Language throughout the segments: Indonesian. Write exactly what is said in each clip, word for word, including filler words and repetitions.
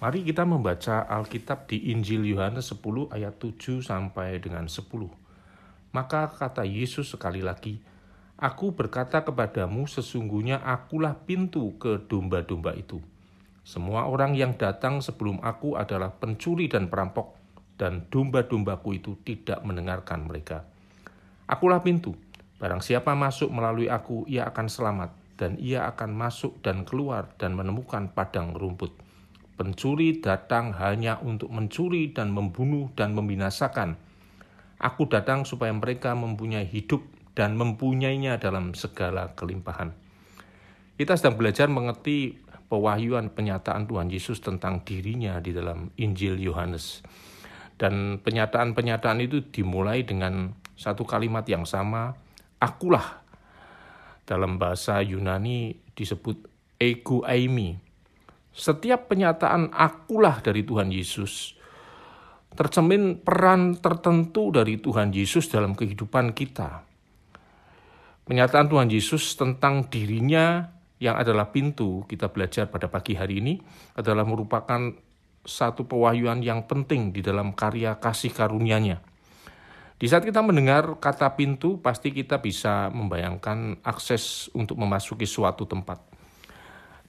Mari kita membaca Alkitab di Injil Yohanes sepuluh ayat tujuh sampai dengan sepuluh. Maka kata Yesus sekali lagi, "Aku berkata kepadamu, sesungguhnya akulah pintu ke domba-domba itu. Semua orang yang datang sebelum aku adalah pencuri dan perampok, dan domba-dombaku itu tidak mendengarkan mereka. Akulah pintu. Barang siapa masuk melalui aku, ia akan selamat, dan ia akan masuk dan keluar dan menemukan padang rumput. Pencuri datang hanya untuk mencuri dan membunuh dan membinasakan. Aku datang supaya mereka mempunyai hidup dan mempunyainya dalam segala kelimpahan." Kita sedang belajar mengerti pewahyuan penyataan Tuhan Yesus tentang dirinya di dalam Injil Yohanes. Dan penyataan-penyataan itu dimulai dengan satu kalimat yang sama, akulah. Dalam bahasa Yunani disebut Ego Eimi. Setiap pernyataan akulah dari Tuhan Yesus tercermin peran tertentu dari Tuhan Yesus dalam kehidupan kita. Pernyataan Tuhan Yesus tentang dirinya yang adalah pintu, kita belajar pada pagi hari ini, adalah merupakan satu pewahyuan yang penting di dalam karya kasih karunia-Nya. Di saat kita mendengar kata pintu, pasti kita bisa membayangkan akses untuk memasuki suatu tempat.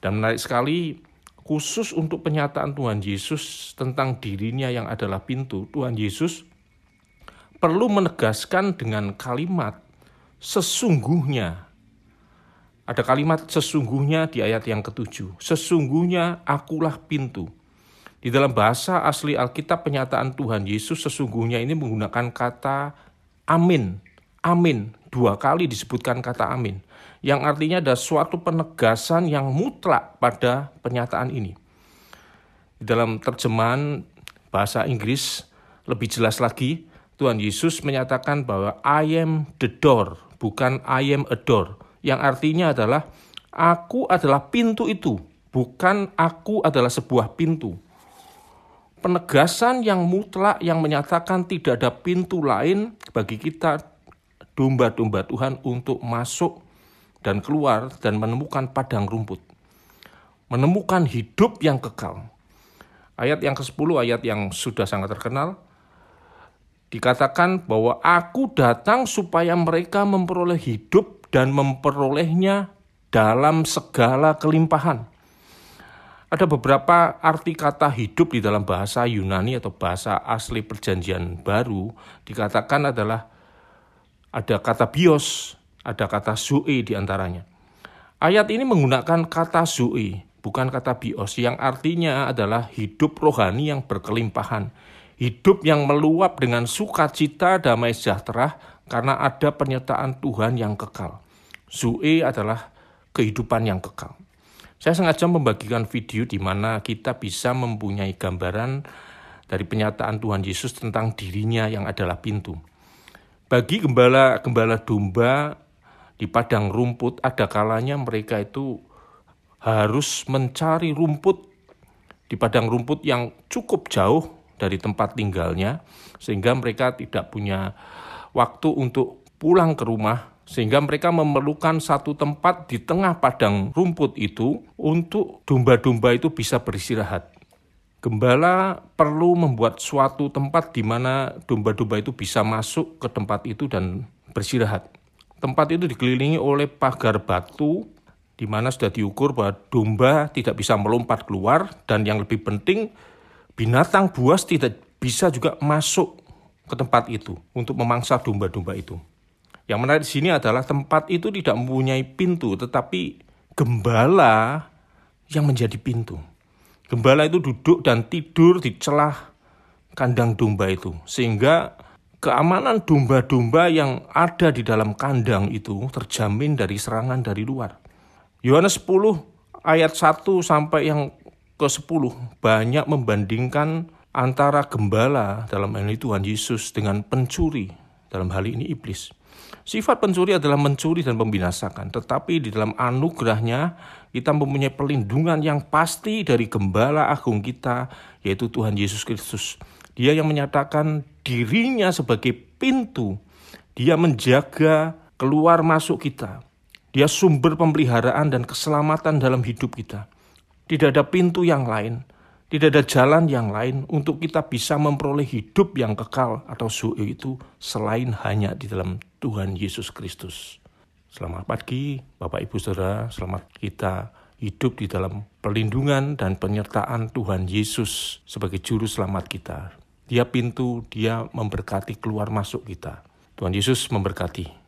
Dan menarik sekali, khusus untuk pernyataan Tuhan Yesus tentang dirinya yang adalah pintu, Tuhan Yesus perlu menegaskan dengan kalimat sesungguhnya. Ada kalimat sesungguhnya di ayat yang ketujuh. Sesungguhnya akulah pintu. Di dalam bahasa asli Alkitab, pernyataan Tuhan Yesus sesungguhnya ini menggunakan kata amin. Amin. Dua kali disebutkan kata amin, yang artinya ada suatu penegasan yang mutlak pada pernyataan ini. Dalam terjemahan bahasa Inggris lebih jelas lagi, Tuhan Yesus menyatakan bahwa I am the door, bukan I am a door, yang artinya adalah aku adalah pintu itu, bukan aku adalah sebuah pintu. Penegasan yang mutlak yang menyatakan tidak ada pintu lain bagi kita domba-domba Tuhan untuk masuk dan keluar dan menemukan padang rumput. Menemukan hidup yang kekal. Ayat yang kesepuluh, ayat yang sudah sangat terkenal, dikatakan bahwa aku datang supaya mereka memperoleh hidup dan memperolehnya dalam segala kelimpahan. Ada beberapa arti kata hidup di dalam bahasa Yunani atau bahasa asli Perjanjian Baru, dikatakan adalah ada kata bios, ada kata zoe di antaranya. Ayat ini menggunakan kata zoe, bukan kata bios, yang artinya adalah hidup rohani yang berkelimpahan. Hidup yang meluap dengan sukacita, damai sejahtera, karena ada penyertaan Tuhan yang kekal. Zoe adalah kehidupan yang kekal. Saya sengaja membagikan video di mana kita bisa mempunyai gambaran dari pernyataan Tuhan Yesus tentang dirinya yang adalah pintu. Bagi gembala-gembala domba di padang rumput, ada kalanya mereka itu harus mencari rumput di padang rumput yang cukup jauh dari tempat tinggalnya, sehingga mereka tidak punya waktu untuk pulang ke rumah, sehingga mereka memerlukan satu tempat di tengah padang rumput itu untuk domba-domba itu bisa beristirahat. Gembala perlu membuat suatu tempat di mana domba-domba itu bisa masuk ke tempat itu dan bersirahat. Tempat itu dikelilingi oleh pagar batu, di mana sudah diukur bahwa domba tidak bisa melompat keluar, dan yang lebih penting, binatang buas tidak bisa juga masuk ke tempat itu untuk memangsa domba-domba itu. Yang menarik di sini adalah tempat itu tidak mempunyai pintu, tetapi gembala yang menjadi pintu. Gembala itu duduk dan tidur di celah kandang domba itu, sehingga keamanan domba-domba yang ada di dalam kandang itu terjamin dari serangan dari luar. Yohanes sepuluh ayat satu sampai yang kesepuluh banyak membandingkan antara gembala dalam hal ini Tuhan Yesus dengan pencuri, dalam hal ini iblis. Sifat pencuri adalah mencuri dan membinasakan, tetapi di dalam anugerahnya kita mempunyai perlindungan yang pasti dari gembala agung kita, yaitu Tuhan Yesus Kristus. Dia yang menyatakan dirinya sebagai pintu, dia menjaga keluar masuk kita, dia sumber pemeliharaan dan keselamatan dalam hidup kita. Tidak ada pintu yang lain, Tidak ada jalan yang lain untuk kita bisa memperoleh hidup yang kekal atau zoe itu selain hanya di dalam Tuhan Yesus Kristus. Selamat pagi, Bapak Ibu Saudara. Selamat kita hidup di dalam perlindungan dan penyertaan Tuhan Yesus sebagai juru selamat kita. Dia pintu, dia memberkati keluar masuk kita. Tuhan Yesus memberkati.